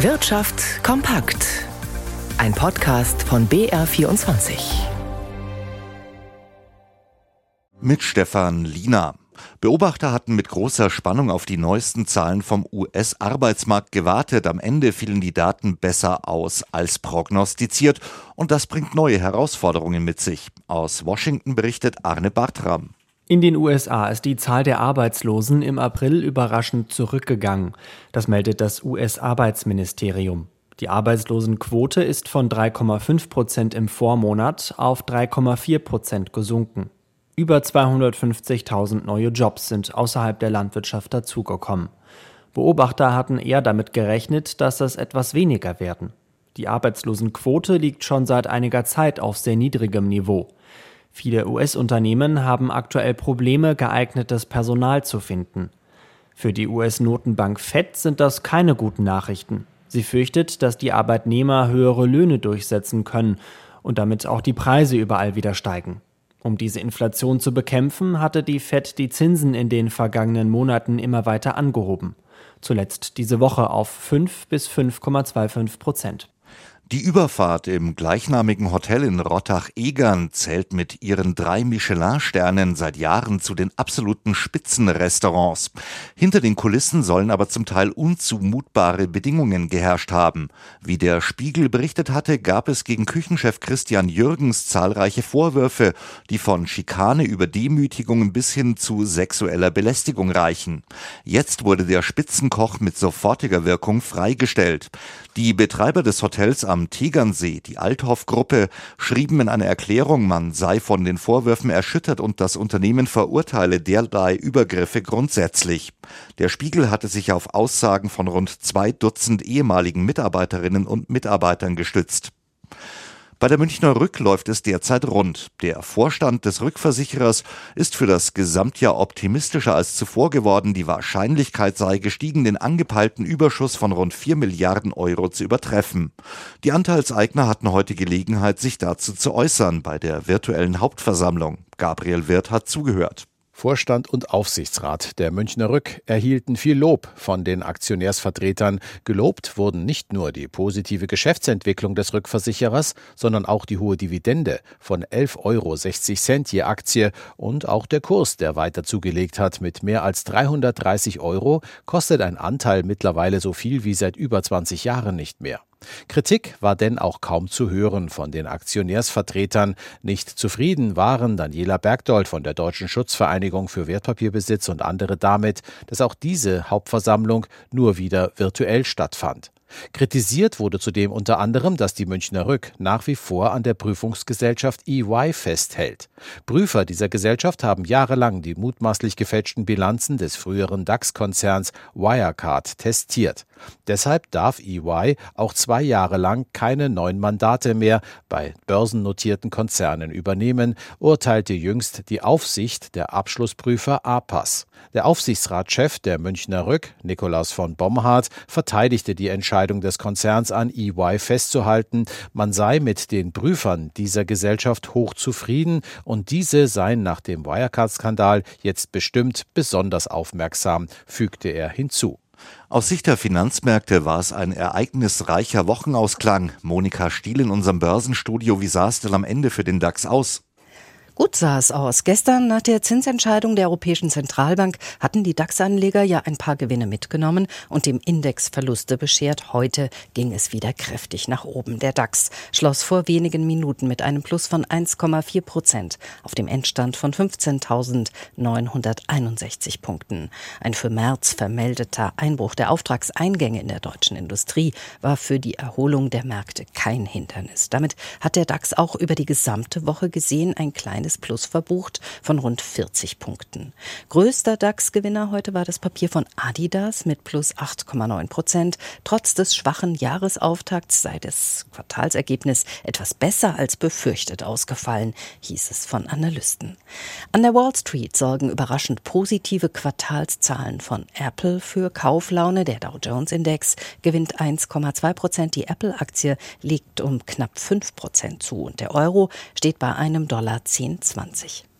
Wirtschaft kompakt. Ein Podcast von BR24. Mit Stefan Lina. Beobachter hatten mit großer Spannung auf die neuesten Zahlen vom US-Arbeitsmarkt gewartet. Am Ende fielen die Daten besser aus als prognostiziert. Und das bringt neue Herausforderungen mit sich. Aus Washington berichtet Arne Bartram. In den USA ist die Zahl der Arbeitslosen im April überraschend zurückgegangen. Das meldet das US-Arbeitsministerium. Die Arbeitslosenquote ist von 3,5% im Vormonat auf 3,4% gesunken. Über 250.000 neue Jobs sind außerhalb der Landwirtschaft dazugekommen. Beobachter hatten eher damit gerechnet, dass es etwas weniger werden. Die Arbeitslosenquote liegt schon seit einiger Zeit auf sehr niedrigem Niveau. Viele US-Unternehmen haben aktuell Probleme, geeignetes Personal zu finden. Für die US-Notenbank FED sind das keine guten Nachrichten. Sie fürchtet, dass die Arbeitnehmer höhere Löhne durchsetzen können und damit auch die Preise überall wieder steigen. Um diese Inflation zu bekämpfen, hatte die FED die Zinsen in den vergangenen Monaten immer weiter angehoben. Zuletzt diese Woche auf 5 bis 5,25%. Die Überfahrt im gleichnamigen Hotel in Rottach-Egern zählt mit ihren 3 Michelin-Sternen seit Jahren zu den absoluten Spitzenrestaurants. Hinter den Kulissen sollen aber zum Teil unzumutbare Bedingungen geherrscht haben. Wie der Spiegel berichtet hatte, gab es gegen Küchenchef Christian Jürgens zahlreiche Vorwürfe, die von Schikane über Demütigungen bis hin zu sexueller Belästigung reichen. Jetzt wurde der Spitzenkoch mit sofortiger Wirkung freigestellt. Die Betreiber des Hotels am Tegernsee, die Althoff-Gruppe, schrieben in einer Erklärung, man sei von den Vorwürfen erschüttert und das Unternehmen verurteile derlei Übergriffe grundsätzlich. Der Spiegel hatte sich auf Aussagen von rund 2 Dutzend ehemaligen Mitarbeiterinnen und Mitarbeitern gestützt. Bei der Münchner Rück läuft es derzeit rund. Der Vorstand des Rückversicherers ist für das Gesamtjahr optimistischer als zuvor geworden. Die Wahrscheinlichkeit sei gestiegen, den angepeilten Überschuss von rund 4 Milliarden € zu übertreffen. Die Anteilseigner hatten heute Gelegenheit, sich dazu zu äußern bei der virtuellen Hauptversammlung. Gabriel Wirth hat zugehört. Vorstand und Aufsichtsrat der Münchner Rück erhielten viel Lob von den Aktionärsvertretern. Gelobt wurden nicht nur die positive Geschäftsentwicklung des Rückversicherers, sondern auch die hohe Dividende von 11,60 € je Aktie und auch der Kurs, der weiter zugelegt hat. Mit mehr als 330 € kostet ein Anteil mittlerweile so viel wie seit über 20 Jahren nicht mehr. Kritik war denn auch kaum zu hören von den Aktionärsvertretern. Nicht zufrieden waren Daniela Bergdold von der Deutschen Schutzvereinigung für Wertpapierbesitz und andere damit, dass auch diese Hauptversammlung nur wieder virtuell stattfand. Kritisiert wurde zudem unter anderem, dass die Münchner Rück nach wie vor an der Prüfungsgesellschaft EY festhält. Prüfer dieser Gesellschaft haben jahrelang die mutmaßlich gefälschten Bilanzen des früheren DAX-Konzerns Wirecard testiert. Deshalb darf EY auch 2 Jahre lang keine neuen Mandate mehr bei börsennotierten Konzernen übernehmen, urteilte jüngst die Aufsicht der Abschlussprüfer APAS. Der Aufsichtsratschef der Münchner Rück, Nikolaus von Bomhard, verteidigte die Entscheidung des Konzerns an EY festzuhalten. Man sei mit den Prüfern dieser Gesellschaft hoch zufrieden und diese seien nach dem Wirecard-Skandal jetzt bestimmt besonders aufmerksam, fügte er hinzu. Aus Sicht der Finanzmärkte war es ein ereignisreicher Wochenausklang. Monika Stiel in unserem Börsenstudio. Wie sah es denn am Ende für den DAX aus? Gut sah es aus. Gestern nach der Zinsentscheidung der Europäischen Zentralbank hatten die DAX-Anleger ja ein paar Gewinne mitgenommen und dem Index Verluste beschert. Heute ging es wieder kräftig nach oben. Der DAX schloss vor wenigen Minuten mit einem Plus von 1,4% auf dem Endstand von 15.961 Punkten. Ein für März vermeldeter Einbruch der Auftragseingänge in der deutschen Industrie war für die Erholung der Märkte kein Hindernis. Damit hat der DAX auch über die gesamte Woche gesehen ein kleines Plus verbucht von rund 40 Punkten. Größter DAX-Gewinner heute war das Papier von Adidas mit plus 8,9%. Trotz des schwachen Jahresauftakts sei das Quartalsergebnis etwas besser als befürchtet ausgefallen, hieß es von Analysten. An der Wall Street sorgen überraschend positive Quartalszahlen von Apple für Kauflaune. Der Dow Jones Index gewinnt 1,2%. Die Apple-Aktie legt um knapp 5% zu und der Euro steht bei $1,10.